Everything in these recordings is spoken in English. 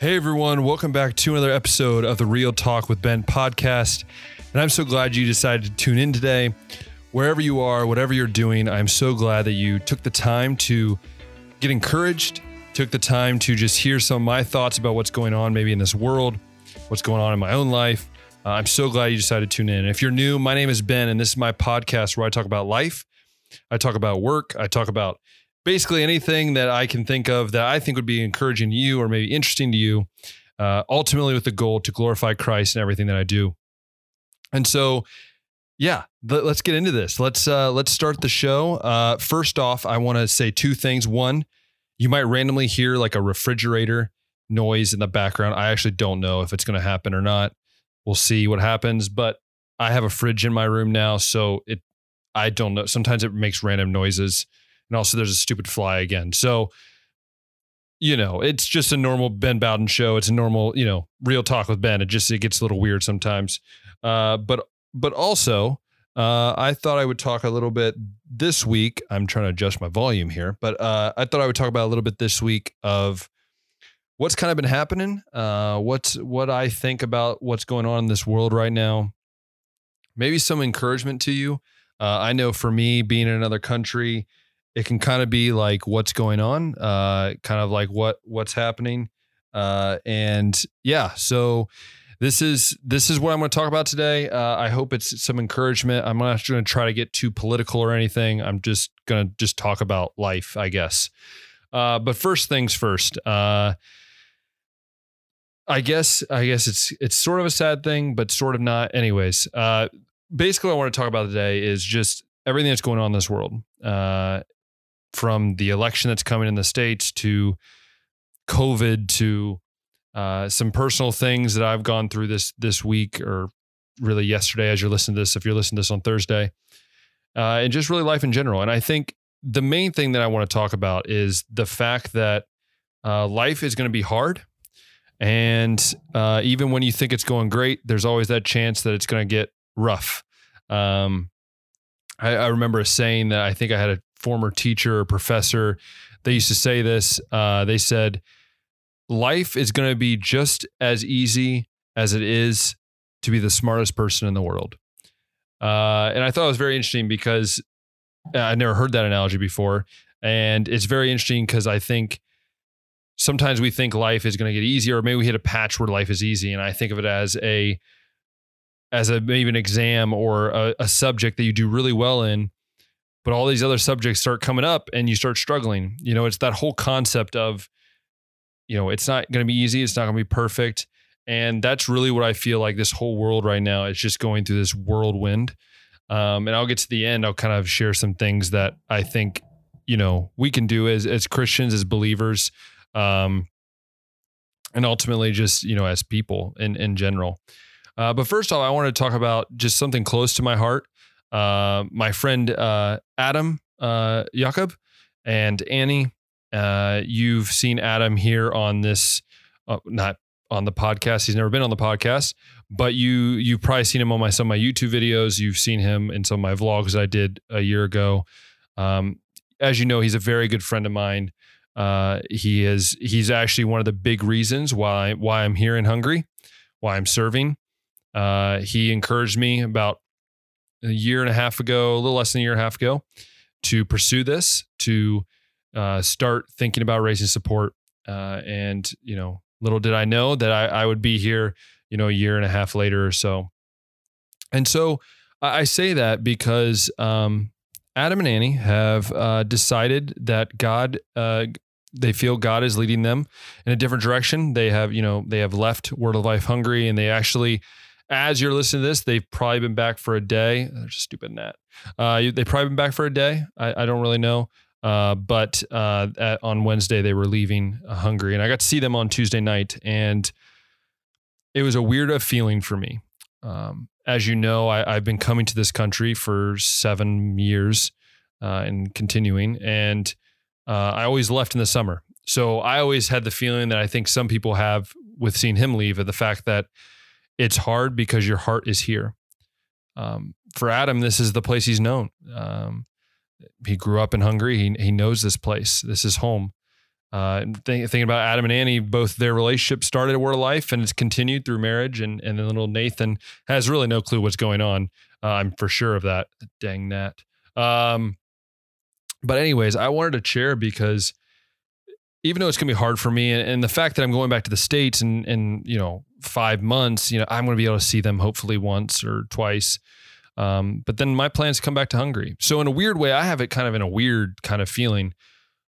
Hey everyone, welcome back to another episode of the Real Talk with Ben podcast. And I'm so glad you decided to tune in today. Wherever you are, whatever you're doing, I'm so glad that you took the time to get encouraged, took the time to just hear some of my thoughts about what's going on maybe in this world, what's going on in my own life. I'm so glad you decided to tune in. And if you're new, my name is Ben and this is my podcast where I talk about life, I talk about work, I talk about basically anything that I can think of that I think would be encouraging to you or maybe interesting to you, ultimately with the goal to glorify Christ in everything that I do. And so, yeah, let's get into this. Let's start the show. First off, I want to say two things. One, you might randomly hear like a refrigerator noise in the background. I actually don't know if it's going to happen or not. We'll see what happens, but I have a fridge in my room now, so I don't know. Sometimes it makes random noises. And also there's a stupid fly again. So, you know, it's just a normal Ben Bowden show. It's a normal, you know, Real Talk with Ben. It gets a little weird sometimes. But also, I thought I would talk a little bit this week. I'm trying to adjust my volume here, but I thought I would talk about a little bit this week of what's kind of been happening. What I think about what's going on in this world right now. Maybe some encouragement to you. I know for me, being in another country, it can kind of be like what's going on, kind of like what's happening. And yeah, so this is what I'm going to talk about today. I hope it's some encouragement. I'm not going to try to get too political or anything. I'm just going to just talk about life, I guess. But first things first, I guess it's sort of a sad thing, but sort of not. Anyways, basically what I want to talk about today is just everything that's going on in this world. From the election that's coming in the States to COVID to some personal things that I've gone through this week, or really yesterday as you're listening to this, if you're listening to this on Thursday, and just really life in general. And I think the main thing that I want to talk about is the fact that life is going to be hard. And even when you think it's going great, there's always that chance that it's going to get rough. I remember a saying that I think I had a former teacher or professor, they used to say this, they said, life is going to be just as easy as it is to be the smartest person in the world. And I thought it was very interesting because I never heard that analogy before. And it's very interesting because I think sometimes we think life is going to get easier, or maybe we hit a patch where life is easy. And I think of it as a maybe an exam or a subject that you do really well in, but all these other subjects start coming up and you start struggling. You know, it's that whole concept of, you know, it's not going to be easy. It's not going to be perfect. And that's really what I feel like this whole world right now is just going through this whirlwind. And I'll get to the end. I'll kind of share some things that I think, you know, we can do as Christians, as believers, and ultimately just, you know, as people in general. But first off, I want to talk about just something close to my heart. My friend, Adam, Jakob and Annie, you've seen Adam here on this, not on the podcast. He's never been on the podcast, but you've probably seen him on some of my YouTube videos. You've seen him in some of my vlogs I did a year ago. As you know, he's a very good friend of mine. He's actually one of the big reasons why I'm here in Hungary, why I'm serving. He encouraged me about a little less than a year and a half ago to pursue this, to start thinking about raising support. And, you know, little did I know that I would be here, you know, a year and a half later or so. And so I say that because Adam and Annie have decided that God, they feel God is leading them in a different direction. They have left World of Life Hungary, and they actually, as you're listening to this, they've probably been back for a day. They're stupid gnat. They've probably been back for a day. I don't really know. But on Wednesday, they were leaving Hungary, and I got to see them on Tuesday night, and it was a weird feeling for me. As you know, I've been coming to this country for 7 years and continuing, and I always left in the summer. So I always had the feeling that I think some people have with seeing him leave, of the fact that it's hard because your heart is here. For Adam, this is the place he's known. He grew up in Hungary. He knows this place. This is home. Thinking about Adam and Annie, both their relationship started at World of Life and it's continued through marriage. And then little Nathan has really no clue what's going on. I'm for sure of that. Dang that. But anyways, I wanted to share because even though it's going to be hard for me and the fact that I'm going back to the States in, you know, 5 months, you know, I'm going to be able to see them hopefully once or twice. But then my plan is to come back to Hungary. So in a weird way, I have it kind of in a weird kind of feeling,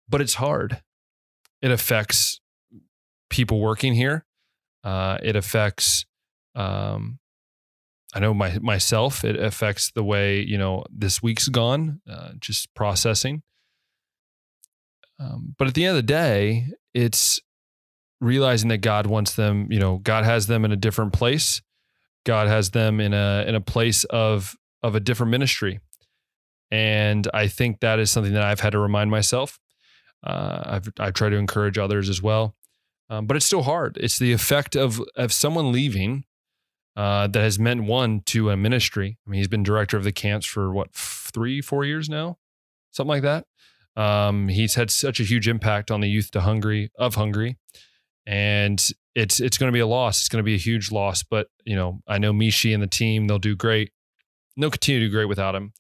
but it's hard. It affects people working here. It affects, I know myself, it affects the way, you know, this week's gone, just processing. But at the end of the day, it's realizing that God wants them, you know, God has them in a different place. God has them in a place of a different ministry. And I think that is something that I've had to remind myself. I've tried to encourage others as well. But it's still hard. It's the effect of someone leaving that has meant one to a ministry. I mean, he's been director of the camps for what, 3-4 years now, something like that. He's had such a huge impact on the youth to Hungary. And it's going to be a loss. It's going to be a huge loss, but you know, I know Mishi and the team, they'll do great. And they'll continue to do great without him.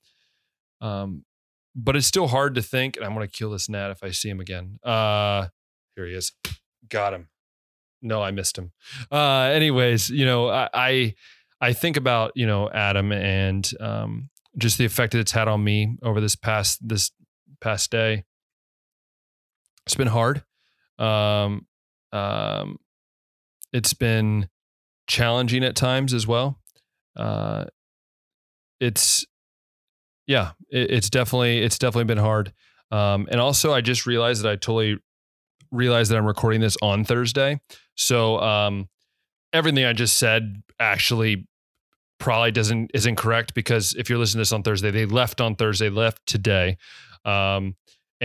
But it's still hard to think, and I'm going to kill this gnat if I see him again. Here he is. Got him. No, I missed him. Anyways, you know, I think about, you know, Adam and just the effect that it's had on me over this past day. It's been hard. It's been challenging at times as well. It's definitely been hard. And also I just realized that I'm recording this on Thursday. So, everything I just said actually probably isn't correct, because if you're listening to this on Thursday, they left today. And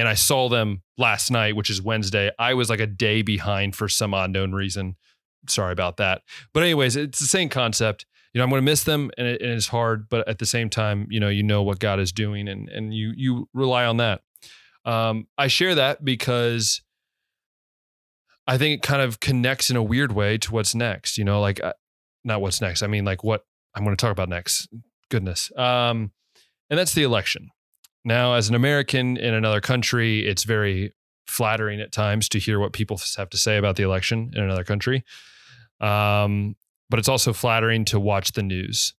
I saw them last night, which is Wednesday. I was like a day behind for some unknown reason. Sorry about that. But anyways, it's the same concept. You know, I'm going to miss them and it's hard, but at the same time, you know what God is doing and you rely on that. I share that because I think it kind of connects in a weird way to what's next, you know, like not what's next. I mean, like what I'm going to talk about next. Goodness. And that's the election. Now, as an American in another country, it's very flattering at times to hear what people have to say about the election in another country. But it's also flattering to watch the news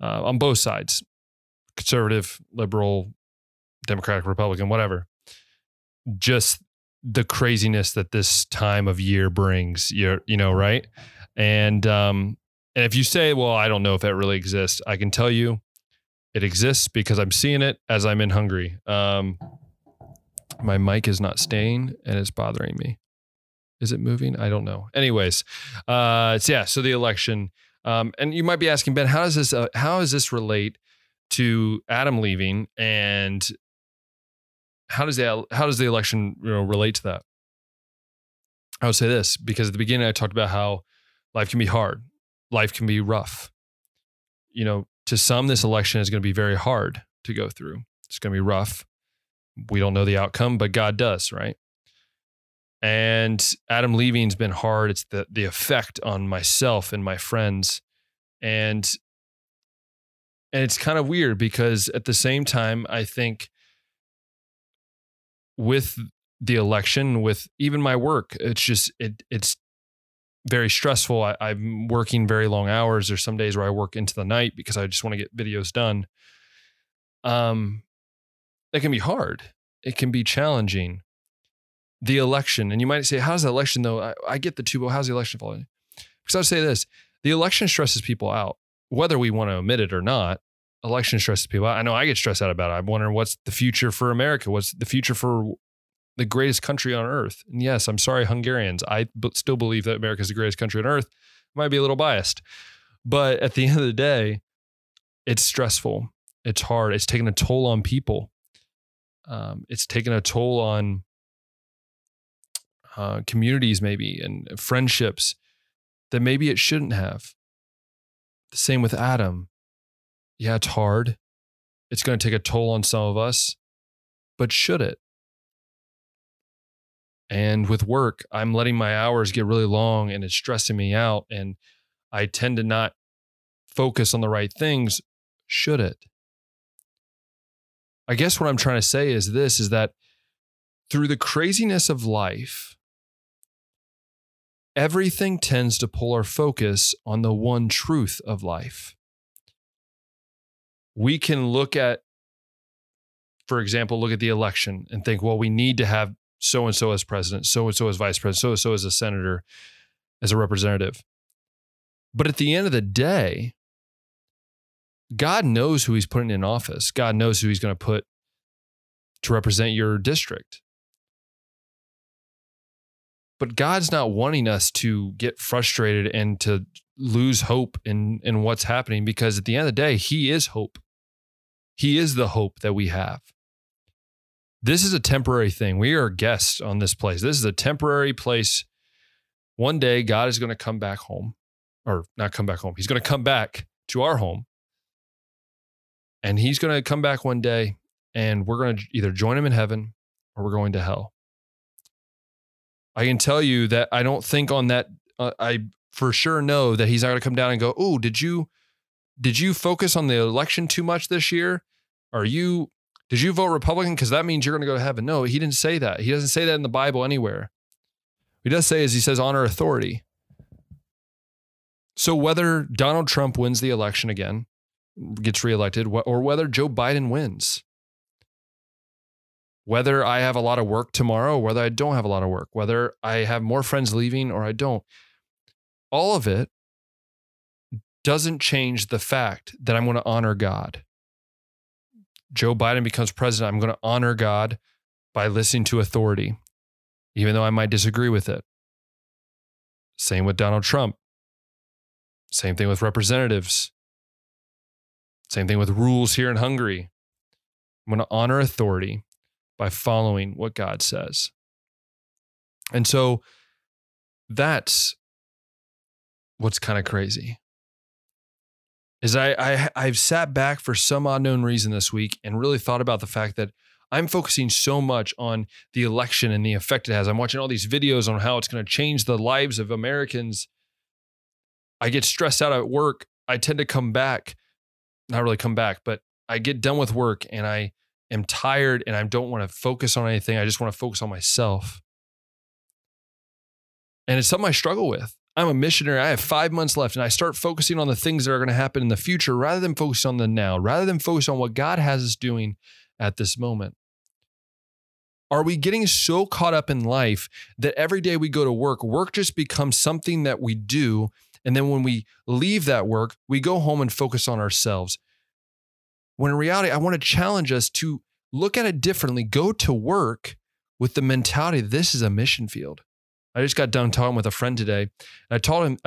on both sides, conservative, liberal, Democratic, Republican, whatever. Just the craziness that this time of year brings, you know, right? And if you say, well, I don't know if that really exists, I can tell you, it exists because I'm seeing it as I'm in Hungary. My mic is not staying and it's bothering me. Is it moving? I don't know. Anyways, so the election, and you might be asking, Ben, how does this relate to Adam leaving, and how does the election, you know, relate to that? I would say this, because at the beginning I talked about how life can be hard, life can be rough, you know. To some, this election is going to be very hard to go through. It's going to be rough. We don't know the outcome, but God does, right? And Adam leaving's been hard. It's the effect on myself and my friends. And it's kind of weird because at the same time, I think with the election, with even my work, it's just, it's very stressful. I'm working very long hours. There's some days where I work into the night because I just want to get videos done. That can be hard. It can be challenging. The election, and you might say, how's the election though? I get the two, but how's the election following? Because I'll say this, the election stresses people out, whether we want to admit it or not. Election stresses people out. I know I get stressed out about it. I'm wondering what's the future for America? What's the future for the greatest country on earth? And yes, I'm sorry, Hungarians. I still believe that America is the greatest country on earth. Might be a little biased, but at the end of the day, it's stressful. It's hard. It's taken a toll on people. It's taken a toll on communities maybe, and friendships that maybe it shouldn't have. The same with Adam. Yeah, it's hard. It's going to take a toll on some of us, but should it? And with work, I'm letting my hours get really long and it's stressing me out. And I tend to not focus on the right things. Should it? I guess what I'm trying to say is this, is that through the craziness of life, everything tends to pull our focus on the one truth of life. We can look at, for example, look at the election and think, well, we need to have so-and-so as president, so-and-so as vice president, so-and-so as a senator, as a representative. But at the end of the day, God knows who he's putting in office. God knows who he's going to put to represent your district. But God's not wanting us to get frustrated and to lose hope in what's happening, because at the end of the day, he is hope. He is the hope that we have. This is a temporary thing. We are guests on this place. This is a temporary place. One day, God is going to come back home, or not come back home. He's going to come back to our home, and he's going to come back one day, and we're going to either join him in heaven or we're going to hell. I can tell you that I don't think on that. I for sure know that he's not going to come down and go, oh, did you focus on the election too much this year? Did you vote Republican? Because that means you're going to go to heaven. No, he didn't say that. He doesn't say that in the Bible anywhere. What he does say is he says honor authority. So whether Donald Trump wins the election again, gets reelected, or whether Joe Biden wins, whether I have a lot of work tomorrow, or whether I don't have a lot of work, whether I have more friends leaving or I don't, all of it doesn't change the fact that I'm going to honor God. Joe Biden becomes president, I'm going to honor God by listening to authority, even though I might disagree with it. Same with Donald Trump. Same thing with representatives. Same thing with rules here in Hungary. I'm going to honor authority by following what God says. And so that's what's kind of crazy. Is I've sat back for some unknown reason this week and really thought about the fact that I'm focusing so much on the election and the effect it has. I'm watching all these videos on how it's going to change the lives of Americans. I get stressed out at work. I tend to come back, not really come back, but I get done with work and I am tired and I don't want to focus on anything. I just want to focus on myself. And it's something I struggle with. I'm a missionary. I have 5 months left, and I start focusing on the things that are going to happen in the future rather than focus on the now, rather than focus on what God has us doing at this moment. Are we getting so caught up in life that every day we go to work, work just becomes something that we do, and then when we leave that work, we go home and focus on ourselves? When in reality, I want to challenge us to look at it differently. Go to work with the mentality, this is a mission field. I just got done talking with a friend today, and I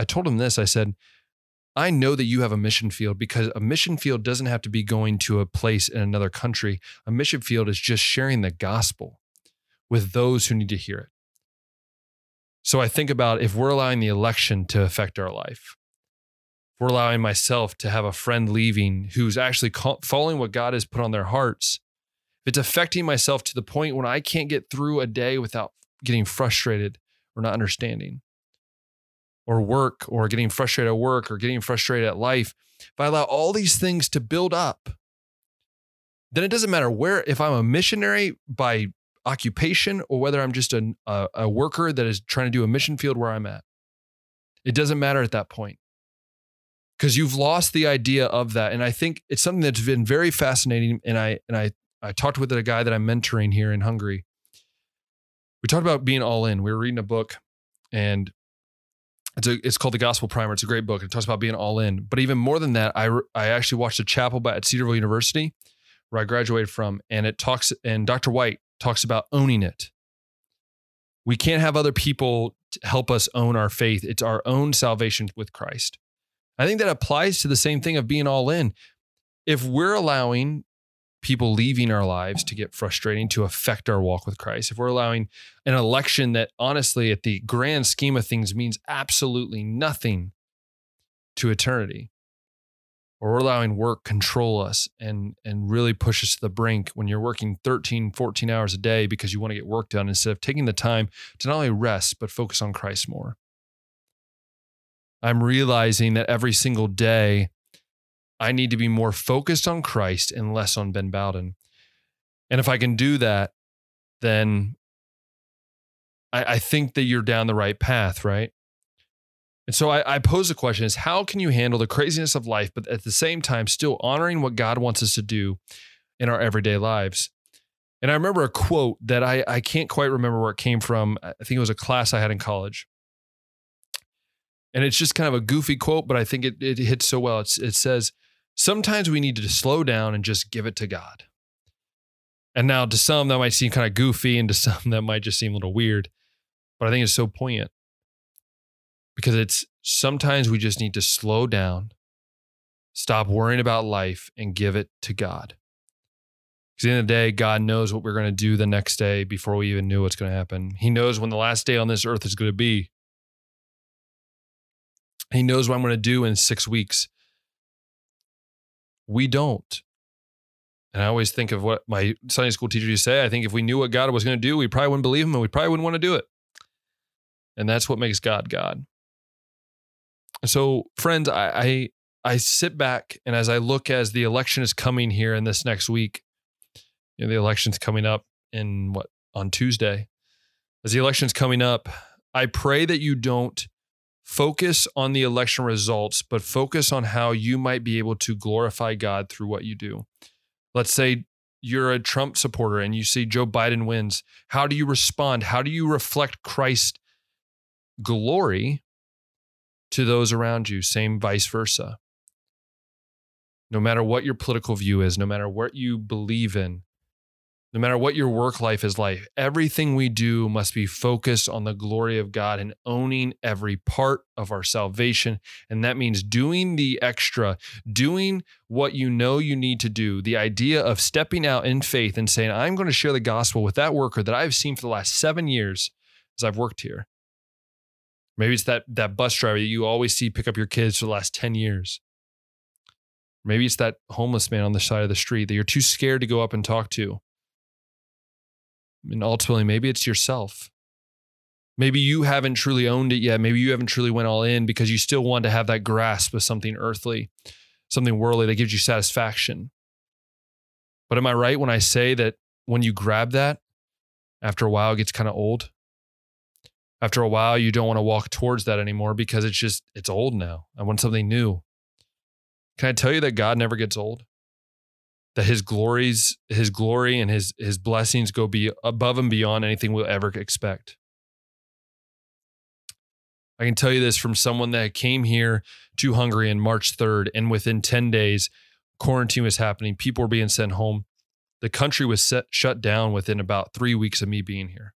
told him this. I said, I know that you have a mission field, because a mission field doesn't have to be going to a place in another country. A mission field is just sharing the gospel with those who need to hear it. So I think about, if we're allowing the election to affect our life, if we're allowing myself to have a friend leaving who's actually following what God has put on their hearts, if it's affecting myself to the point when I can't get through a day without getting frustrated or not understanding, or work, or getting frustrated at work, or getting frustrated at life, if I allow all these things to build up, then it doesn't matter where, if I'm a missionary by occupation or whether I'm just a worker that is trying to do a mission field where I'm at. It doesn't matter at that point, because you've lost the idea of that. And I think it's something that's been very fascinating. And I talked with a guy that I'm mentoring here in Hungary. We talked about being all in. We were reading a book, and it's called The Gospel Primer. It's a great book. It talks about being all in. But even more than that, I actually watched a chapel at Cedarville University, where I graduated from, and it talks, and Dr. White talks about owning it. We can't have other people help us own our faith. It's our own salvation with Christ. I think that applies to the same thing of being all in. If we're allowing people leaving our lives to get frustrating, to affect our walk with Christ, if we're allowing an election that honestly at the grand scheme of things means absolutely nothing to eternity, or we're allowing work control us and really push us to the brink when you're working 13, 14 hours a day because you want to get work done instead of taking the time to not only rest, but focus on Christ more. I'm realizing that every single day I need to be more focused on Christ and less on Ben Bowden. And if I can do that, then I think that you're down the right path, right? And so I pose the question is, how can you handle the craziness of life, but at the same time, still honoring what God wants us to do in our everyday lives? And I remember a quote that I can't quite remember where it came from. I think it was a class I had in college. And it's just kind of a goofy quote, but I think it hits so well. It says, sometimes we need to slow down and just give it to God. And now to some that might seem kind of goofy, and to some that might just seem a little weird, but I think it's so poignant because it's sometimes we just need to slow down, stop worrying about life and give it to God. Because at the end of the day, God knows what we're going to do the next day before we even knew what's going to happen. He knows when the last day on this earth is going to be. He knows what I'm going to do in 6 weeks. We don't. And I always think of what my Sunday school teacher used to say. I think if we knew what God was going to do, we probably wouldn't believe him and we probably wouldn't want to do it. And that's what makes God, God. So friends, I sit back and as I look as the election is coming here in this next week, you know, the election's coming up in on Tuesday. As the election's coming up, I pray that you don't focus on the election results, but focus on how you might be able to glorify God through what you do. Let's say you're a Trump supporter and you see Joe Biden wins. How do you respond? How do you reflect Christ's glory to those around you? Same vice versa. No matter what your political view is, no matter what you believe in, no matter what your work life is like, everything we do must be focused on the glory of God and owning every part of our salvation. And that means doing the extra, doing what you know you need to do. The idea of stepping out in faith and saying, I'm going to share the gospel with that worker that I've seen for the last 7 years as I've worked here. Maybe it's that bus driver that you always see pick up your kids for the last 10 years. Maybe it's that homeless man on the side of the street that you're too scared to go up and talk to. And ultimately, maybe it's yourself. Maybe you haven't truly owned it yet. Maybe you haven't truly went all in because you still want to have that grasp of something earthly, something worldly that gives you satisfaction. But am I right when I say that when you grab that, after a while, it gets kind of old? After a while, you don't want to walk towards that anymore because it's old now. I want something new. Can I tell you that God never gets old? That his glory and his blessings go be above and beyond anything we'll ever expect. I can tell you this from someone that came here to Hungary on March 3rd, and within 10 days, quarantine was happening. People were being sent home. The country was shut down within about 3 weeks of me being here.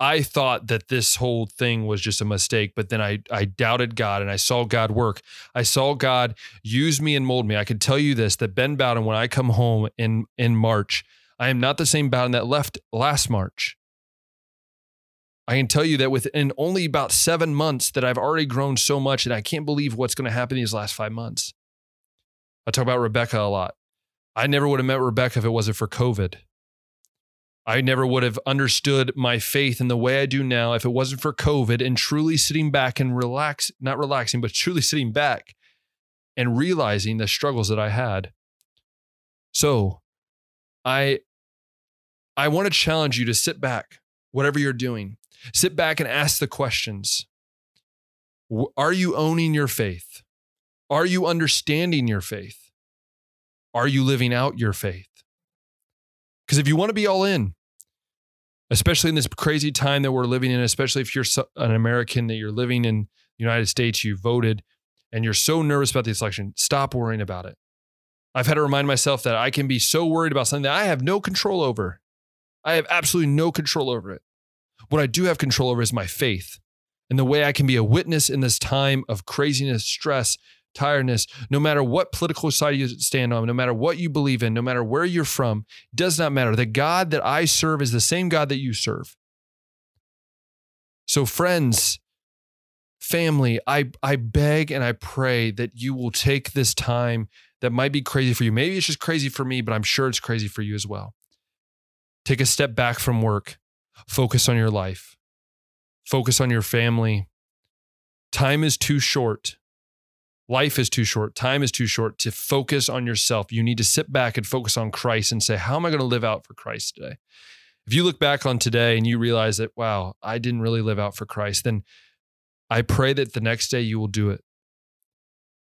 I thought that this whole thing was just a mistake, but then I doubted God and I saw God work. I saw God use me and mold me. I could tell you this, that Ben Bowden, when I come home in March, I am not the same Bowden that left last March. I can tell you that within only about 7 months that I've already grown so much and I can't believe what's going to happen these last 5 months. I talk about Rebecca a lot. I never would have met Rebecca if it wasn't for COVID. I never would have understood my faith in the way I do now if it wasn't for COVID and truly sitting back and truly sitting back and realizing the struggles that I had. So I want to challenge you to sit back, whatever you're doing, sit back and ask the questions. Are you owning your faith? Are you understanding your faith? Are you living out your faith? Because if you want to be all in, especially in this crazy time that we're living in, especially if you're an American that you're living in the United States, you voted and you're so nervous about this election, stop worrying about it. I've had to remind myself that I can be so worried about something that I have no control over. I have absolutely no control over it. What I do have control over is my faith and the way I can be a witness in this time of craziness, stress, tiredness, no matter what political side you stand on, no matter what you believe in, no matter where you're from, does not matter. The God that I serve is the same God that you serve. So friends, Family, I beg and I pray that you will take this time that might be crazy for you. Maybe it's just crazy for me, but I'm sure it's crazy for you as well. Take a step back from work. Focus on your life. Focus on your family. Time is too short. Life is too short. Time is too short to focus on yourself. You need to sit back and focus on Christ and say, how am I going to live out for Christ today? If you look back on today and you realize that, wow, I didn't really live out for Christ, then I pray that the next day you will do it,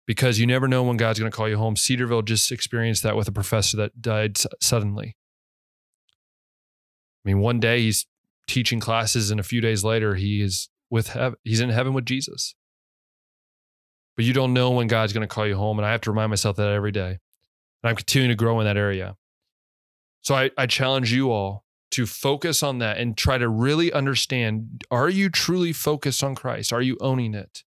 because you never know when God's going to call you home. Cedarville just experienced that with a professor that died suddenly. I mean, one day he's teaching classes and a few days later he's in heaven with Jesus. But you don't know when God's going to call you home, and I have to remind myself that every day. And I'm continuing to grow in that area. So I challenge you all to focus on that and try to really understand, are you truly focused on Christ? Are you owning it?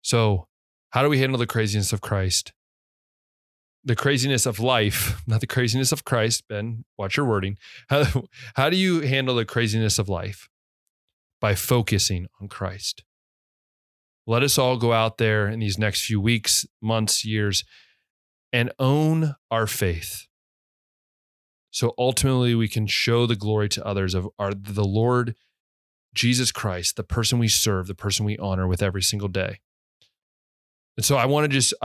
So how do we handle the craziness of Christ? The craziness of life, not the craziness of Christ. Ben, watch your wording. How do you handle the craziness of life? By focusing on Christ. Let us all go out there in these next few weeks, months, years, and own our faith. So ultimately, we can show the glory to others of the Lord Jesus Christ, the person we serve, the person we honor with every single day. And so I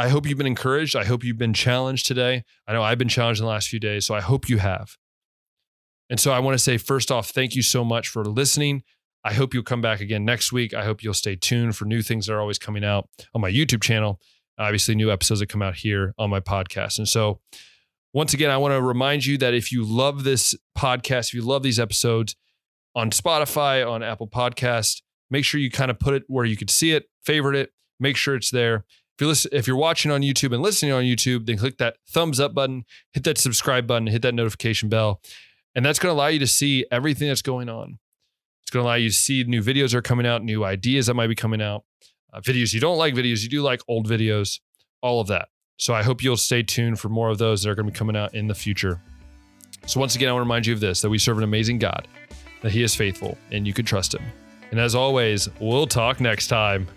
hope you've been encouraged. I hope you've been challenged today. I know I've been challenged in the last few days, so I hope you have. And so I want to say, first off, thank you so much for listening. I hope you'll come back again next week. I hope you'll stay tuned for new things that are always coming out on my YouTube channel. Obviously, new episodes that come out here on my podcast. And so once again, I want to remind you that if you love this podcast, if you love these episodes on Spotify, on Apple Podcasts, make sure you kind of put it where you could see it, favorite it, make sure it's there. If you're watching on YouTube and listening on YouTube, then click that thumbs up button, hit that subscribe button, hit that notification bell. And that's going to allow you to see everything that's going on. It's going to allow you to see new videos that are coming out, new ideas that might be coming out, videos you don't like, videos you do like, old videos, all of that. So I hope you'll stay tuned for more of those that are going to be coming out in the future. So once again, I want to remind you of this, that we serve an amazing God, that he is faithful and you can trust him. And as always, we'll talk next time.